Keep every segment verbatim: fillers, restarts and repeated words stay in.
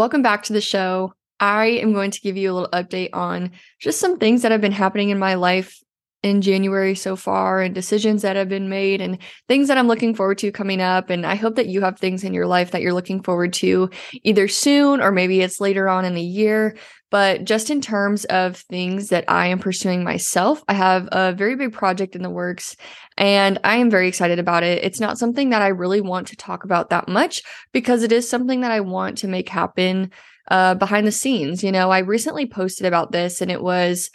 Welcome back to the show. I am going to give you a little update on just some things that have been happening in my life in January so far, and decisions that have been made and things that I'm looking forward to coming up. And I hope that you have things in your life that you're looking forward to either soon or maybe it's later on in the year. But just in terms of things that I am pursuing myself, I have a very big project in the works and I am very excited about it. It's not something that I really want to talk about that much because it is something that I want to make happen uh, behind the scenes. You know, I recently posted about this and it was,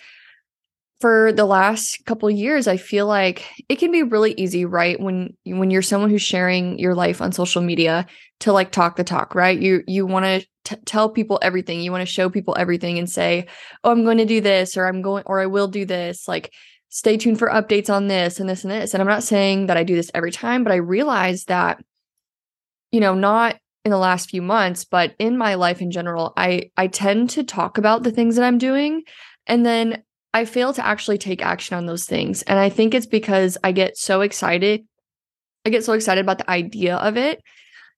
for the last couple of years, I feel like it can be really easy, right? When when you're someone who's sharing your life on social media to like talk the talk, right? You you want to tell people everything. You want to show people everything and say, "Oh, I'm going to do this," or "I'm going," or "I will do this." Like, stay tuned for updates on this and this and this. And I'm not saying that I do this every time, but I realized that, you know, not in the last few months, but in my life in general, I I tend to talk about the things that I'm doing, and then I fail to actually take action on those things. And I think it's because I get so excited. I get so excited about the idea of it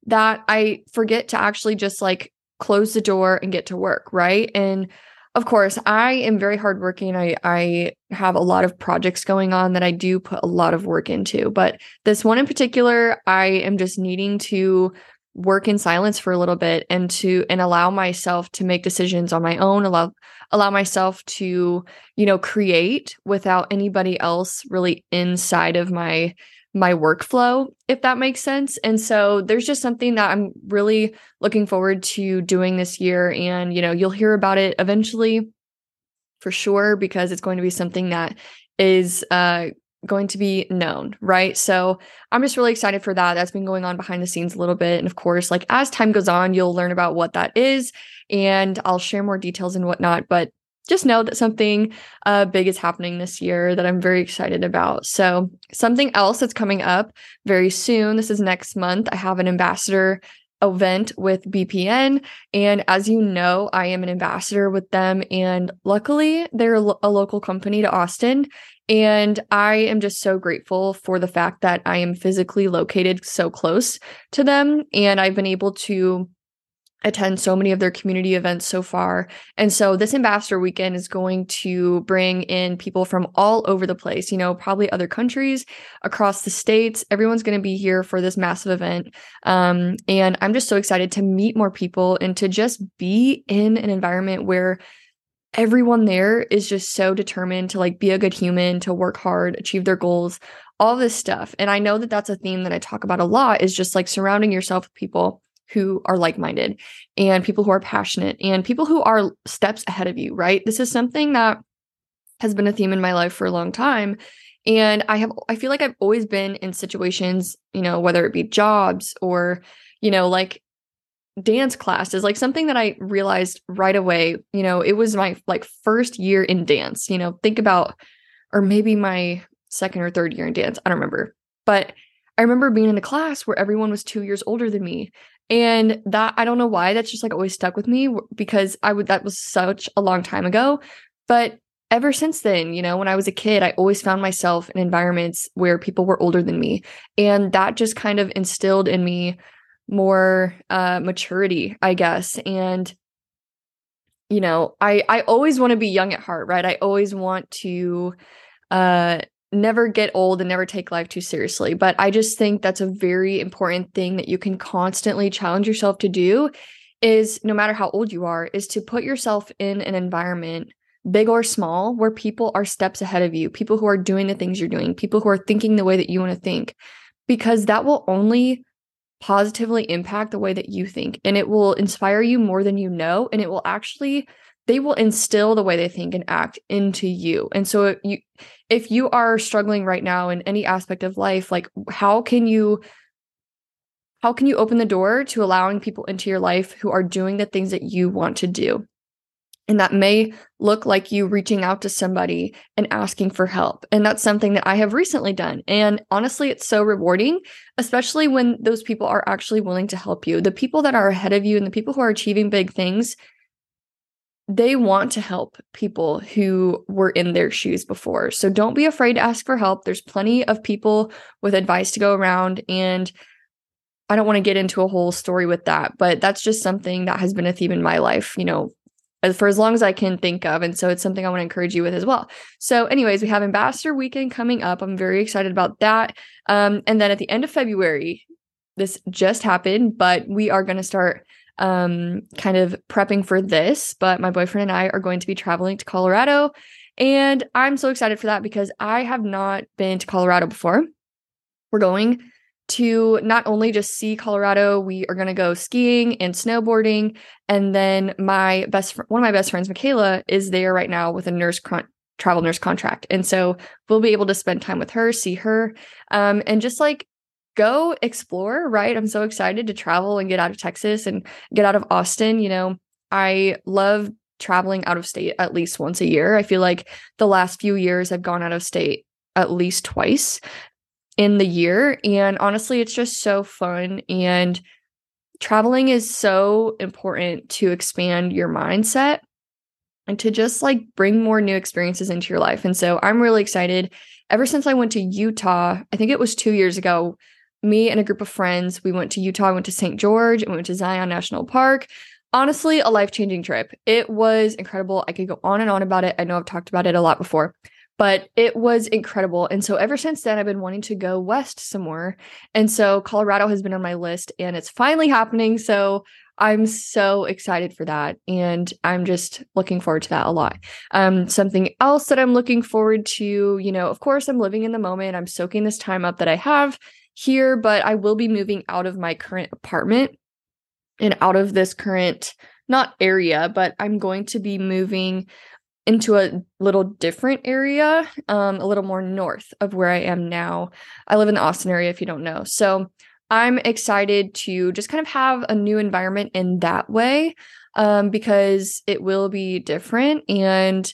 that I forget to actually just like close the door and get to work, right? And of course, I am very hardworking. I, I have a lot of projects going on that I do put a lot of work into. But this one in particular, I am just needing to work in silence for a little bit and to and allow myself to make decisions on my own, allow allow myself to, you know, create without anybody else really inside of my my workflow, if that makes sense. And so there's just something that I'm really looking forward to doing this year. And, you know, you'll hear about it eventually for sure, because it's going to be something that is uh going to be known, right? So I'm just really excited for that. That's been going on behind the scenes a little bit. And of course, like as time goes on, you'll learn about what that is and I'll share more details and whatnot, but just know that something uh, big is happening this year that I'm very excited about. So something else that's coming up very soon, this is next month, I have an ambassador event with B P N. And as you know, I am an ambassador with them. And luckily, they're a local company to Austin. And I am just so grateful for the fact that I am physically located so close to them. And I've been able to attend so many of their community events so far. And so this ambassador weekend is going to bring in people from all over the place, you know, probably other countries across the states. Everyone's going to be here for this massive event. Um, and I'm just so excited to meet more people and to just be in an environment where everyone there is just so determined to like be a good human, to work hard, achieve their goals, all this stuff. And I know that that's a theme that I talk about a lot, is just like surrounding yourself with people who are like-minded and people who are passionate and people who are steps ahead of you, right? This is something that has been a theme in my life for a long time. And I have, I feel like I've always been in situations, you know, whether it be jobs or, you know, like dance classes, like something that I realized right away, you know, it was my like first year in dance, you know, think about, or maybe my second or third year in dance, I don't remember. But I remember being in a class where everyone was two years older than me. And that, I don't know why, that's just like always stuck with me because I would, that was such a long time ago. But ever since then, you know, when I was a kid, I always found myself in environments where people were older than me. And that just kind of instilled in me more uh, maturity, I guess. And, you know, I, I always want to be young at heart, right? I always want to uh, never get old and never take life too seriously. But I just think that's a very important thing that you can constantly challenge yourself to do, is no matter how old you are, is to put yourself in an environment, big or small, where people are steps ahead of you, people who are doing the things you're doing, people who are thinking the way that you want to think, because that will only positively impact the way that you think. And it will inspire you more than you know. And it will actually, they will instill the way they think and act into you. And so if you, if you are struggling right now in any aspect of life, like how can you, how can you open the door to allowing people into your life who are doing the things that you want to do? And that may look like you reaching out to somebody and asking for help. And that's something that I have recently done. And honestly, it's so rewarding, especially when those people are actually willing to help you. The people that are ahead of you and the people who are achieving big things, they want to help people who were in their shoes before. So don't be afraid to ask for help. There's plenty of people with advice to go around. And I don't want to get into a whole story with that, but that's just something that has been a theme in my life, you know, as for as long as I can think of. And so it's something I want to encourage you with as well. So anyways, we have Ambassador Weekend coming up. I'm very excited about that. Um, and then at the end of February, this just happened, but we are going to start um, kind of prepping for this. But my boyfriend and I are going to be traveling to Colorado. And I'm so excited for that because I have not been to Colorado before. We're going to not only just see Colorado, we are going to go skiing and snowboarding. And then my best fr- one of my best friends, Michaela, is there right now with a nurse con- travel nurse contract. And so we'll be able to spend time with her, see her, um, and just like go explore, right? I'm so excited to travel and get out of Texas and get out of Austin. You know, I love traveling out of state at least once a year. I feel like the last few years I've gone out of state at least twice in the year. And honestly, it's just so fun. And traveling is so important to expand your mindset and to just like bring more new experiences into your life. And so I'm really excited. Ever since I went to Utah, I think it was two years ago, me and a group of friends, we went to Utah, I went to Saint George, and we went to Zion National Park. Honestly, a life-changing trip. It was incredible. I could go on and on about it. I know I've talked about it a lot before, but it was incredible. And so ever since then, I've been wanting to go west some more. And so Colorado has been on my list and it's finally happening. So I'm so excited for that. And I'm just looking forward to that a lot. Um, something else that I'm looking forward to, you know, of course, I'm living in the moment. I'm soaking this time up that I have here, but I will be moving out of my current apartment and out of this current, not area, but I'm going to be moving into a little different area, um, a little more north of where I am now. I live in the Austin area, if you don't know. So I'm excited to just kind of have a new environment in that way, um, because it will be different. And,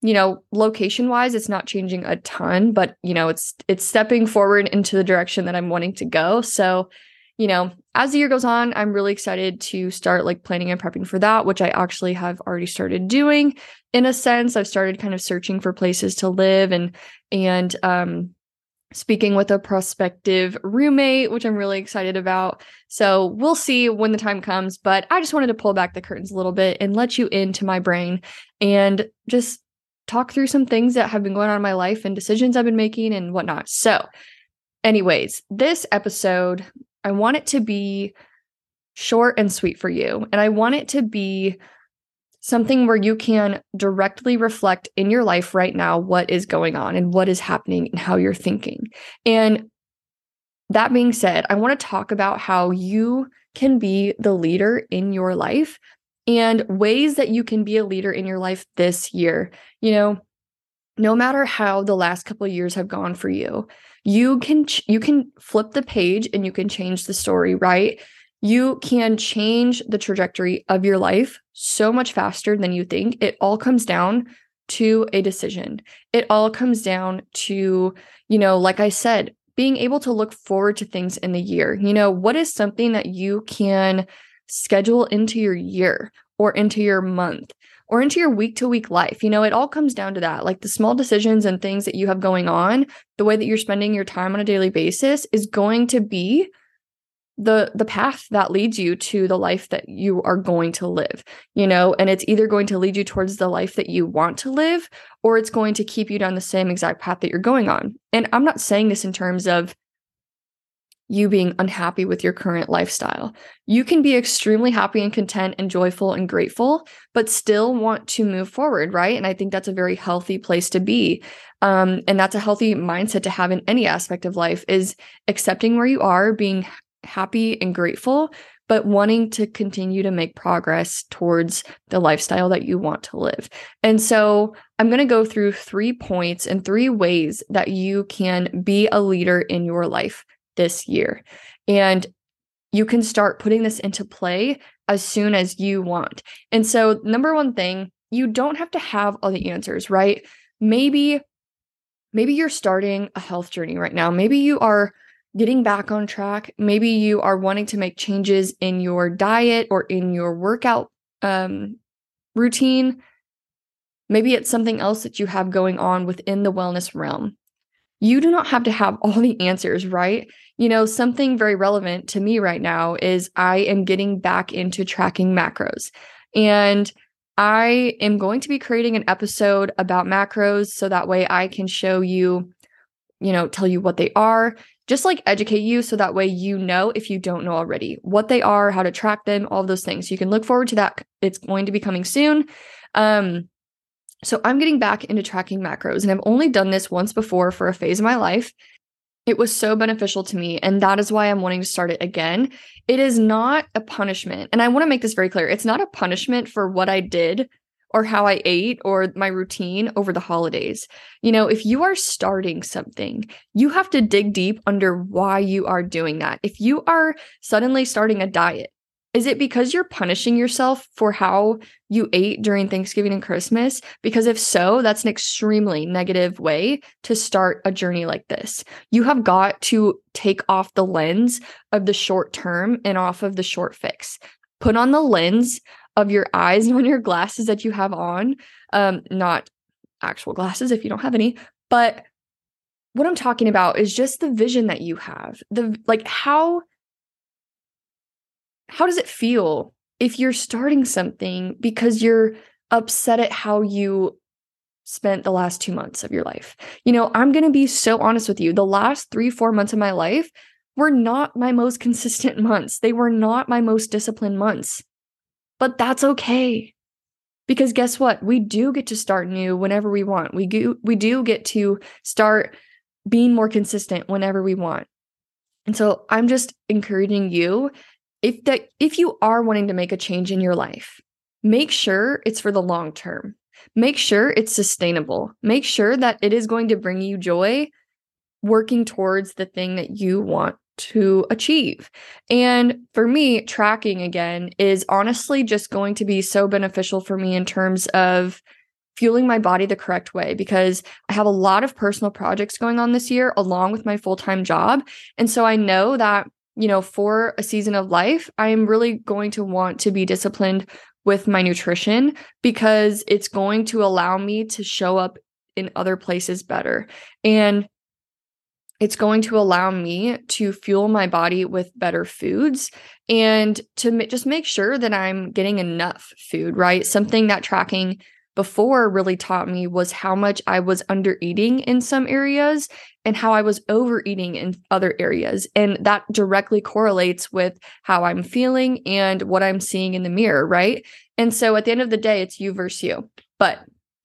you know, location-wise, it's not changing a ton, but, you know, it's it's stepping forward into the direction that I'm wanting to go. So, you know, as the year goes on, I'm really excited to start like planning and prepping for that, which I actually have already started doing in a sense. I've started kind of searching for places to live and, and, um, speaking with a prospective roommate, which I'm really excited about. So we'll see when the time comes, but I just wanted to pull back the curtains a little bit and let you into my brain and just talk through some things that have been going on in my life and decisions I've been making and whatnot. So anyways, this episode, I want it to be short and sweet for you. And I want it to be something where you can directly reflect in your life right now what is going on and what is happening and how you're thinking. And that being said, I want to talk about how you can be the leader in your life and ways that you can be a leader in your life this year. You know, no matter how the last couple of years have gone for you, you can ch- you can flip the page and you can change the story, right? You can change the trajectory of your life so much faster than you think. It all comes down to a decision. It all comes down to, you know, like I said, being able to look forward to things in the year. You know, what is something that you can schedule into your year or into your month or into your week-to-week life? You know, it all comes down to that. Like the small decisions and things that you have going on, the way that you're spending your time on a daily basis is going to be the the path that leads you to the life that you are going to live, you know, and it's either going to lead you towards the life that you want to live, or it's going to keep you down the same exact path that you're going on. And I'm not saying this in terms of you being unhappy with your current lifestyle. You can be extremely happy and content and joyful and grateful, but still want to move forward, right? And I think that's a very healthy place to be. Um, and that's a healthy mindset to have in any aspect of life, is accepting where you are, being happy and grateful, but wanting to continue to make progress towards the lifestyle that you want to live. And so I'm going to go through three points and three ways that you can be a leader in your life this year. And you can start putting this into play as soon as you want. And so, number one thing, you don't have to have all the answers, right? Maybe, maybe you're starting a health journey right now. Maybe you are getting back on track. Maybe you are wanting to make changes in your diet or in your workout um, routine. Maybe it's something else that you have going on within the wellness realm. you do not have to have all the answers, right? You know, something very relevant to me right now is I am getting back into tracking macros. And I am going to be creating an episode about macros so that way I can show you, you know, tell you what they are, just like educate you so that way you know if you don't know already what they are, how to track them, all of those things. You can look forward to that. It's going to be coming soon. Um, so I'm getting back into tracking macros, and I've only done this once before for a phase of my life. It was so beneficial to me, and that is why I'm wanting to start it again. It is not a punishment, and I want to make this very clear. It's not a punishment for what I did or how I ate or my routine over the holidays. You know, if you are starting something, you have to dig deep under why you are doing that. If you are suddenly starting a diet, is it because you're punishing yourself for how you ate during Thanksgiving and Christmas? Because if so, that's an extremely negative way to start a journey like this. You have got to take off the lens of the short term and off of the short fix. Put on the lens of your eyes and on your glasses that you have on, um, not actual glasses if you don't have any, but what I'm talking about is just the vision that you have. The like how... How does it feel if you're starting something because you're upset at how you spent the last two months of your life? You know, I'm going to be so honest with you. The last three, four months of my life were not my most consistent months. They were not my most disciplined months. But that's okay. Because guess what? We do get to start new whenever we want. We do, we do get to start being more consistent whenever we want. And so I'm just encouraging you, If that, if you are wanting to make a change in your life, make sure it's for the long term. Make sure it's sustainable. Make sure that it is going to bring you joy working towards the thing that you want to achieve. And for me, tracking again is honestly just going to be so beneficial for me in terms of fueling my body the correct way, because I have a lot of personal projects going on this year along with my full-time job. And so I know that, you know, for a season of life, I'm really going to want to be disciplined with my nutrition because it's going to allow me to show up in other places better. And it's going to allow me to fuel my body with better foods and to just make sure that I'm getting enough food, right? Something that tracking before really taught me was how much I was under eating in some areas and how I was overeating in other areas. And that directly correlates with how I'm feeling and what I'm seeing in the mirror, right? And so at the end of the day, it's you versus you. But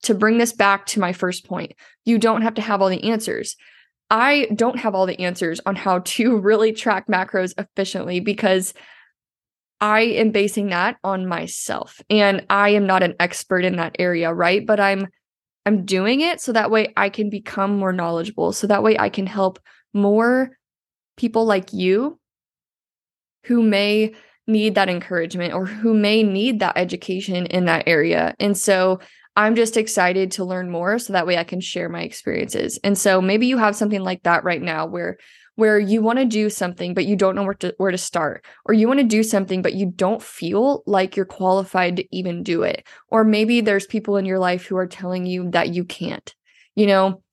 to bring this back to my first point, you don't have to have all the answers. I don't have all the answers on how to really track macros efficiently because I am basing that on myself, and I am not an expert in that area, right? But I'm I'm doing it so that way I can become more knowledgeable, so that way I can help more people like you who may need that encouragement or who may need that education in that area. And so I'm just excited to learn more so that way I can share my experiences. And so maybe you have something like that right now where where you want to do something, but you don't know where to, where to start, or you want to do something, but you don't feel like you're qualified to even do it. Or maybe there's people in your life who are telling you that you can't. You know,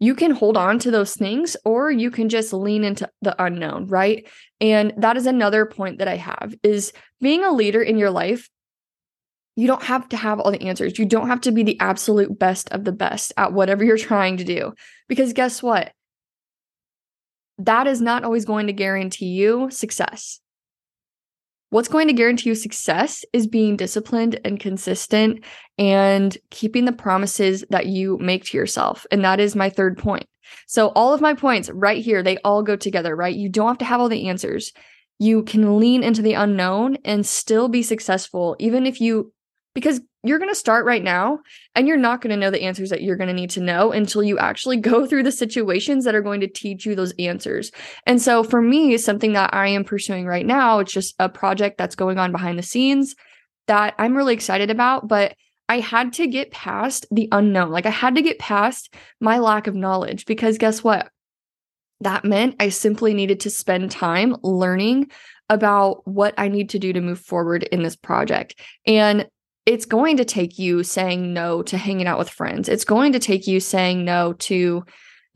you can hold on to those things, or you can just lean into the unknown, right? And that is another point that I have is being a leader in your life. You don't have to have all the answers. You don't have to be the absolute best of the best at whatever you're trying to do, because guess what? That is not always going to guarantee you success. What's going to guarantee you success is being disciplined and consistent and keeping the promises that you make to yourself. And that is my third point. So all of my points right here, they all go together, right? You don't have to have all the answers. You can lean into the unknown and still be successful, even if you, because you're going to start right now and you're not going to know the answers that you're going to need to know until you actually go through the situations that are going to teach you those answers. And so for me, something that I am pursuing right now, it's just a project that's going on behind the scenes that I'm really excited about, but I had to get past the unknown. Like I had to get past my lack of knowledge, because guess what? That meant I simply needed to spend time learning about what I need to do to move forward in this project. And it's going to take you saying no to hanging out with friends. It's going to take you saying no to,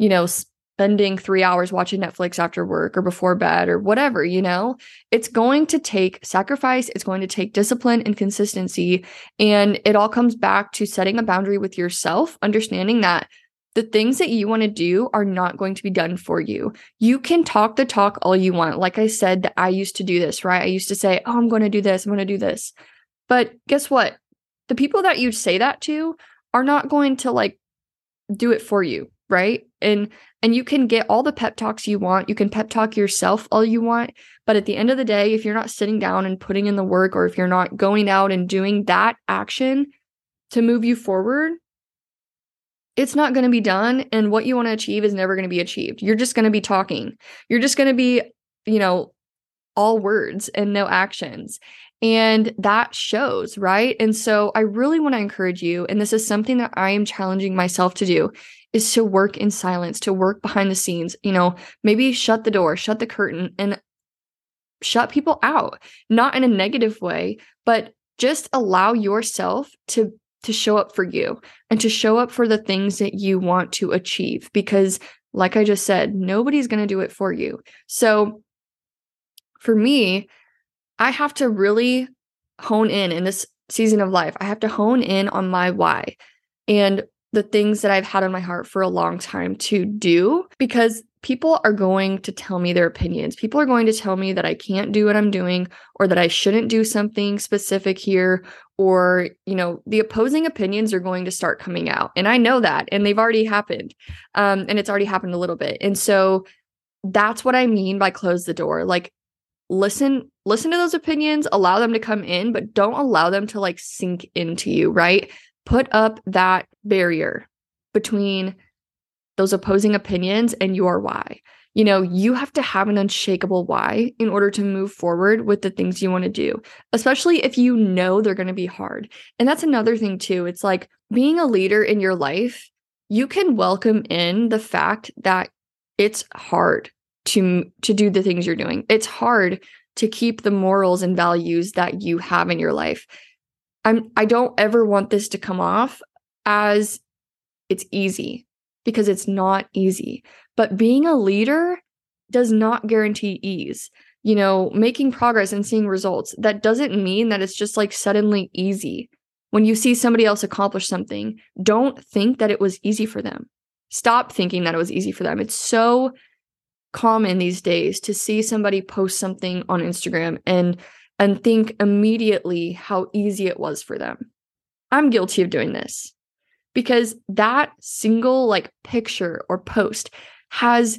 you know, spending three hours watching Netflix after work or before bed or whatever, you know, it's going to take sacrifice. It's going to take discipline and consistency. And it all comes back to setting a boundary with yourself, understanding that the things that you want to do are not going to be done for you. You can talk the talk all you want. Like I said, that I used to do this, right? I used to say, oh, I'm going to do this. I'm going to do this. But guess what? The people that you say that to are not going to like do it for you. Right. And, and you can get all the pep talks you want. You can pep talk yourself all you want. But at the end of the day, if you're not sitting down and putting in the work, or if you're not going out and doing that action to move you forward, it's not going to be done. And what you want to achieve is never going to be achieved. You're just going to be talking. You're just going to be, you know, all words and no actions. And that shows, right? And so I really want to encourage you, and this is something that I am challenging myself to do, is to work in silence, to work behind the scenes, you know, maybe shut the door, shut the curtain, and shut people out, not in a negative way, but just allow yourself to, to show up for you and to show up for the things that you want to achieve. Because like I just said, nobody's going to do it for you. So for me, I have to really hone in in this season of life. I have to hone in on my why and the things that I've had on my heart for a long time to do, because people are going to tell me their opinions. People are going to tell me that I can't do what I'm doing, or that I shouldn't do something specific here, or, you know, the opposing opinions are going to start coming out. And I know that, and they've already happened. Um, and it's already happened a little bit. And so that's what I mean by close the door. Like, listen, listen to those opinions, allow them to come in, but don't allow them to like sink into you, right? Put up that barrier between those opposing opinions and your why. You know, you have to have an unshakable why in order to move forward with the things you want to do, especially if you know they're going to be hard. And that's another thing too. It's like being a leader in your life, you can welcome in the fact that it's hard to, to do the things you're doing. It's hard to keep the morals and values that you have in your life. I'm, I don't ever want this to come off as it's easy, because it's not easy. But being a leader does not guarantee ease. You know, making progress and seeing results, that doesn't mean that it's just like suddenly easy. When you see somebody else accomplish something, don't think that it was easy for them. Stop thinking that it was easy for them. It's so common these days to see somebody post something on Instagram and and think immediately how easy it was for them. I'm guilty of doing this, because that single like picture or post has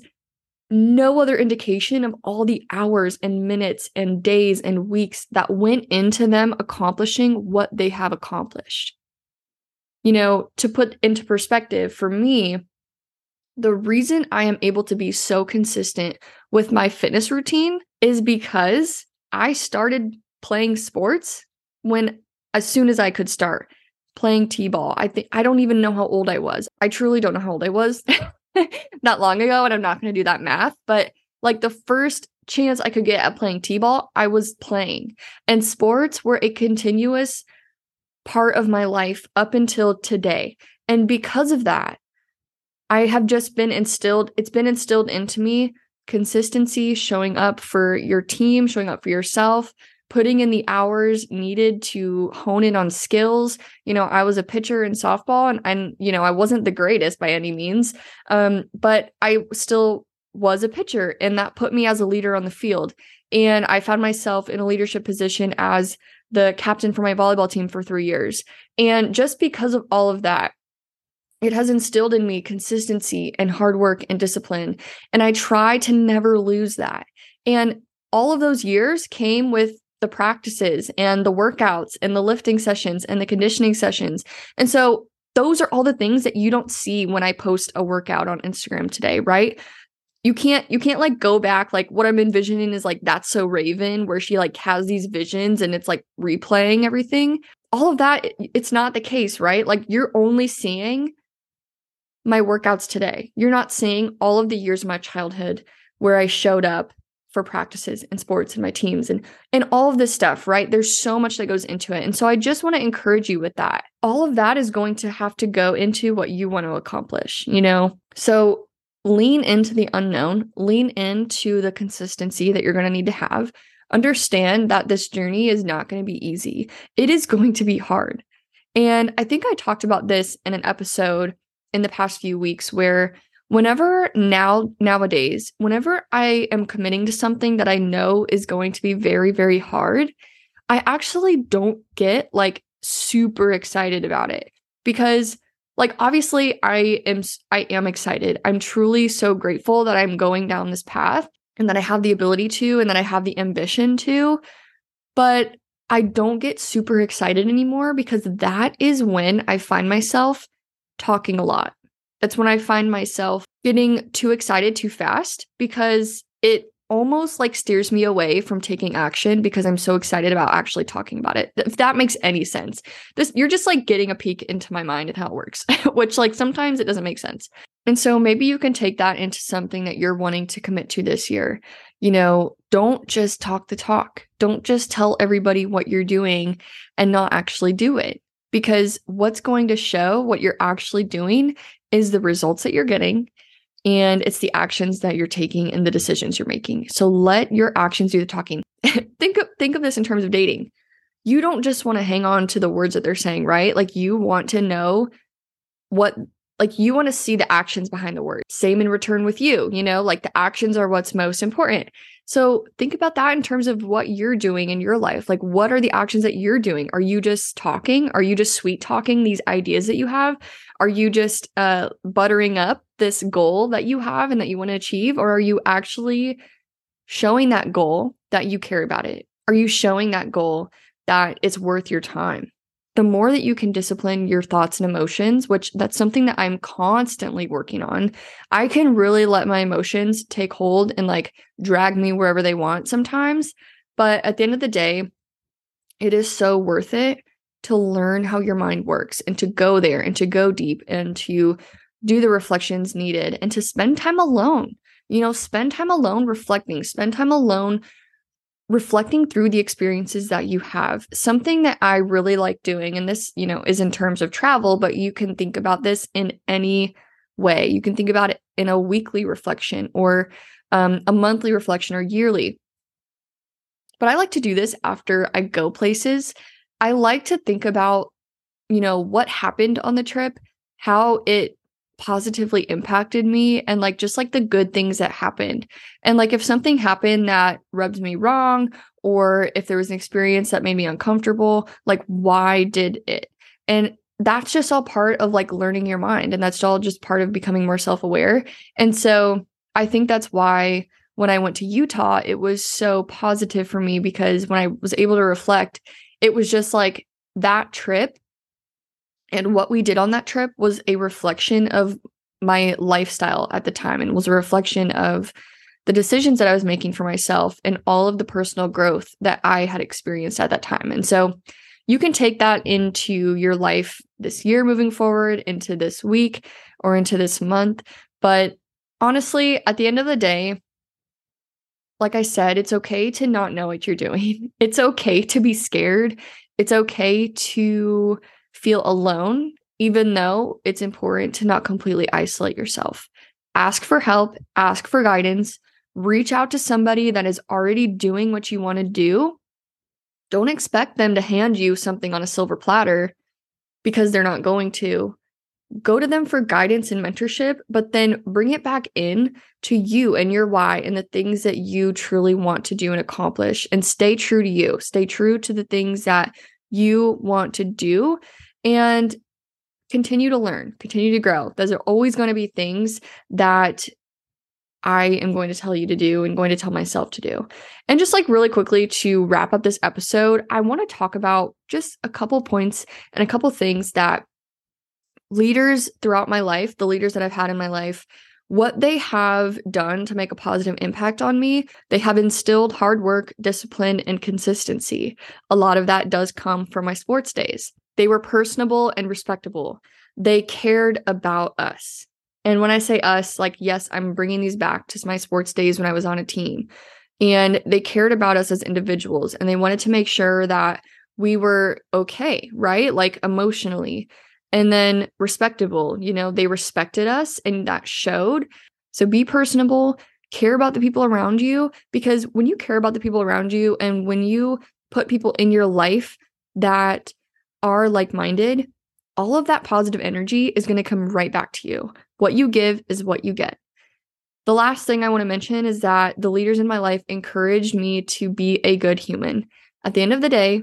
no other indication of all the hours and minutes and days and weeks that went into them accomplishing what they have accomplished. You know, to put into perspective, for me, the reason I am able to be so consistent with my fitness routine is because I started playing sports when, as soon as I could start playing t-ball. I think I don't even know how old I was. I truly don't know how old I was not long ago, and I'm not going to do that math, but like the first chance I could get at playing t-ball, I was playing. And sports were a continuous part of my life up until today. And because of that, I have just been instilled, it's been instilled into me, consistency, showing up for your team, showing up for yourself, putting in the hours needed to hone in on skills. You know, I was a pitcher in softball, and, and you know, I wasn't the greatest by any means, um, but I still was a pitcher, and that put me as a leader on the field. And I found myself in a leadership position as the captain for my volleyball team for three years. And just because of all of that, it has instilled in me consistency and hard work and discipline. And I try to never lose that. And all of those years came with the practices and the workouts and the lifting sessions and the conditioning sessions. And so those are all the things that you don't see when I post a workout on Instagram today, right? You can't, you can't like go back. Like what I'm envisioning is like That's So Raven, where she like has these visions and it's like replaying everything. All of that, it's not the case, right? Like you're only seeing my workouts today. You're not seeing all of the years of my childhood where I showed up for practices and sports and my teams and, and all of this stuff, right? There's so much that goes into it. And so I just want to encourage you with that. All of that is going to have to go into what you want to accomplish, you know? So lean into the unknown, lean into the consistency that you're going to need to have. Understand that this journey is not going to be easy. It is going to be hard. And I think I talked about this in an episode in the past few weeks where whenever now, nowadays, whenever I am committing to something that I know is going to be very, very hard, I actually don't get like super excited about it because like, obviously I am, I am excited. I'm truly so grateful that I'm going down this path and that I have the ability to, and that I have the ambition to, but I don't get super excited anymore because that is when I find myself talking a lot. That's when I find myself getting too excited too fast because it almost like steers me away from taking action because I'm so excited about actually talking about it. If that makes any sense. This, you're just like getting a peek into my mind and how it works, which like sometimes it doesn't make sense. And so maybe you can take that into something that you're wanting to commit to this year. You know, don't just talk the talk. Don't just tell everybody what you're doing and not actually do it. Because what's going to show what you're actually doing is the results that you're getting, and it's the actions that you're taking and the decisions you're making. So let your actions do the talking. think of, think of this in terms of dating. You don't just want to hang on to the words that they're saying, right? Like you want to know what... Like you want to see the actions behind the words. Same in return with you, you know, like the actions are what's most important. So think about that in terms of what you're doing in your life. Like what are the actions that you're doing? Are you just talking? Are you just sweet talking these ideas that you have? Are you just uh, buttering up this goal that you have and that you want to achieve? Or are you actually showing that goal that you care about it? Are you showing that goal that it's worth your time? The more that you can discipline your thoughts and emotions, which that's something that I'm constantly working on, I can really let my emotions take hold and like drag me wherever they want sometimes. But at the end of the day, it is so worth it to learn how your mind works and to go there and to go deep and to do the reflections needed and to spend time alone. You know, spend time alone reflecting, spend time alone reflecting through the experiences that you have. Something that I really like doing, and this, you know, is in terms of travel, but you can think about this in any way. You can think about it in a weekly reflection or um, a monthly reflection or yearly. But I like to do this after I go places. I like to think about, you know, what happened on the trip, how it positively impacted me, and like just like the good things that happened. And like if something happened that rubbed me wrong, or if there was an experience that made me uncomfortable, like why did it? And that's just all part of like learning your mind, and that's all just part of becoming more self-aware. And so I think that's why when I went to Utah, it was so positive for me, because when I was able to reflect, it was just like that trip and what we did on that trip was a reflection of my lifestyle at the time, and was a reflection of the decisions that I was making for myself and all of the personal growth that I had experienced at that time. And so you can take that into your life this year moving forward, into this week or into this month. But honestly, at the end of the day, like I said, it's okay to not know what you're doing. It's okay to be scared. It's okay to feel alone, even though it's important to not completely isolate yourself. Ask for help, ask for guidance, reach out to somebody that is already doing what you want to do. Don't expect them to hand you something on a silver platter, because they're not going to. Go to them for guidance and mentorship, but then bring it back in to you and your why and the things that you truly want to do and accomplish, and stay true to you. Stay true to the things that you want to do, and continue to learn, continue to grow. Those are always going to be things that I am going to tell you to do and going to tell myself to do. And just like really quickly to wrap up this episode, I want to talk about just a couple points and a couple things that leaders throughout my life, the leaders that I've had in my life, what they have done to make a positive impact on me. They have instilled hard work, discipline, and consistency. A lot of that does come from my sports days. They were personable and respectable. They cared about us. And when I say us, like, yes, I'm bringing these back to my sports days when I was on a team. And they cared about us as individuals, and they wanted to make sure that we were okay, right? Like emotionally. And then respectable, you know, they respected us, and that showed. So be personable, care about the people around you, because when you care about the people around you and when you put people in your life that are like-minded, all of that positive energy is going to come right back to you. What you give is what you get. The last thing I want to mention is that the leaders in my life encouraged me to be a good human. At the end of the day,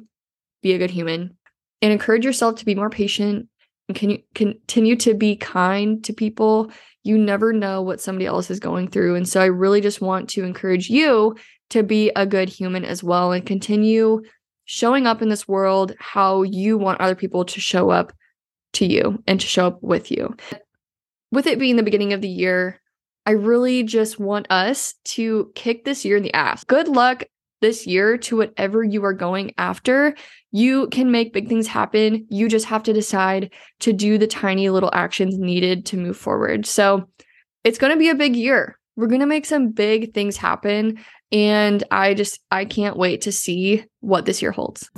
be a good human and encourage yourself to be more patient and can you continue to be kind to people. You never know what somebody else is going through. And so I really just want to encourage you to be a good human as well and continue showing up in this world how you want other people to show up to you and to show up with you. With it being the beginning of the year, I really just want us to kick this year in the ass. Good luck this year to whatever you are going after. You can make big things happen. You just have to decide to do the tiny little actions needed to move forward. So it's going to be a big year. We're going to make some big things happen. And I just, I can't wait to see what this year holds.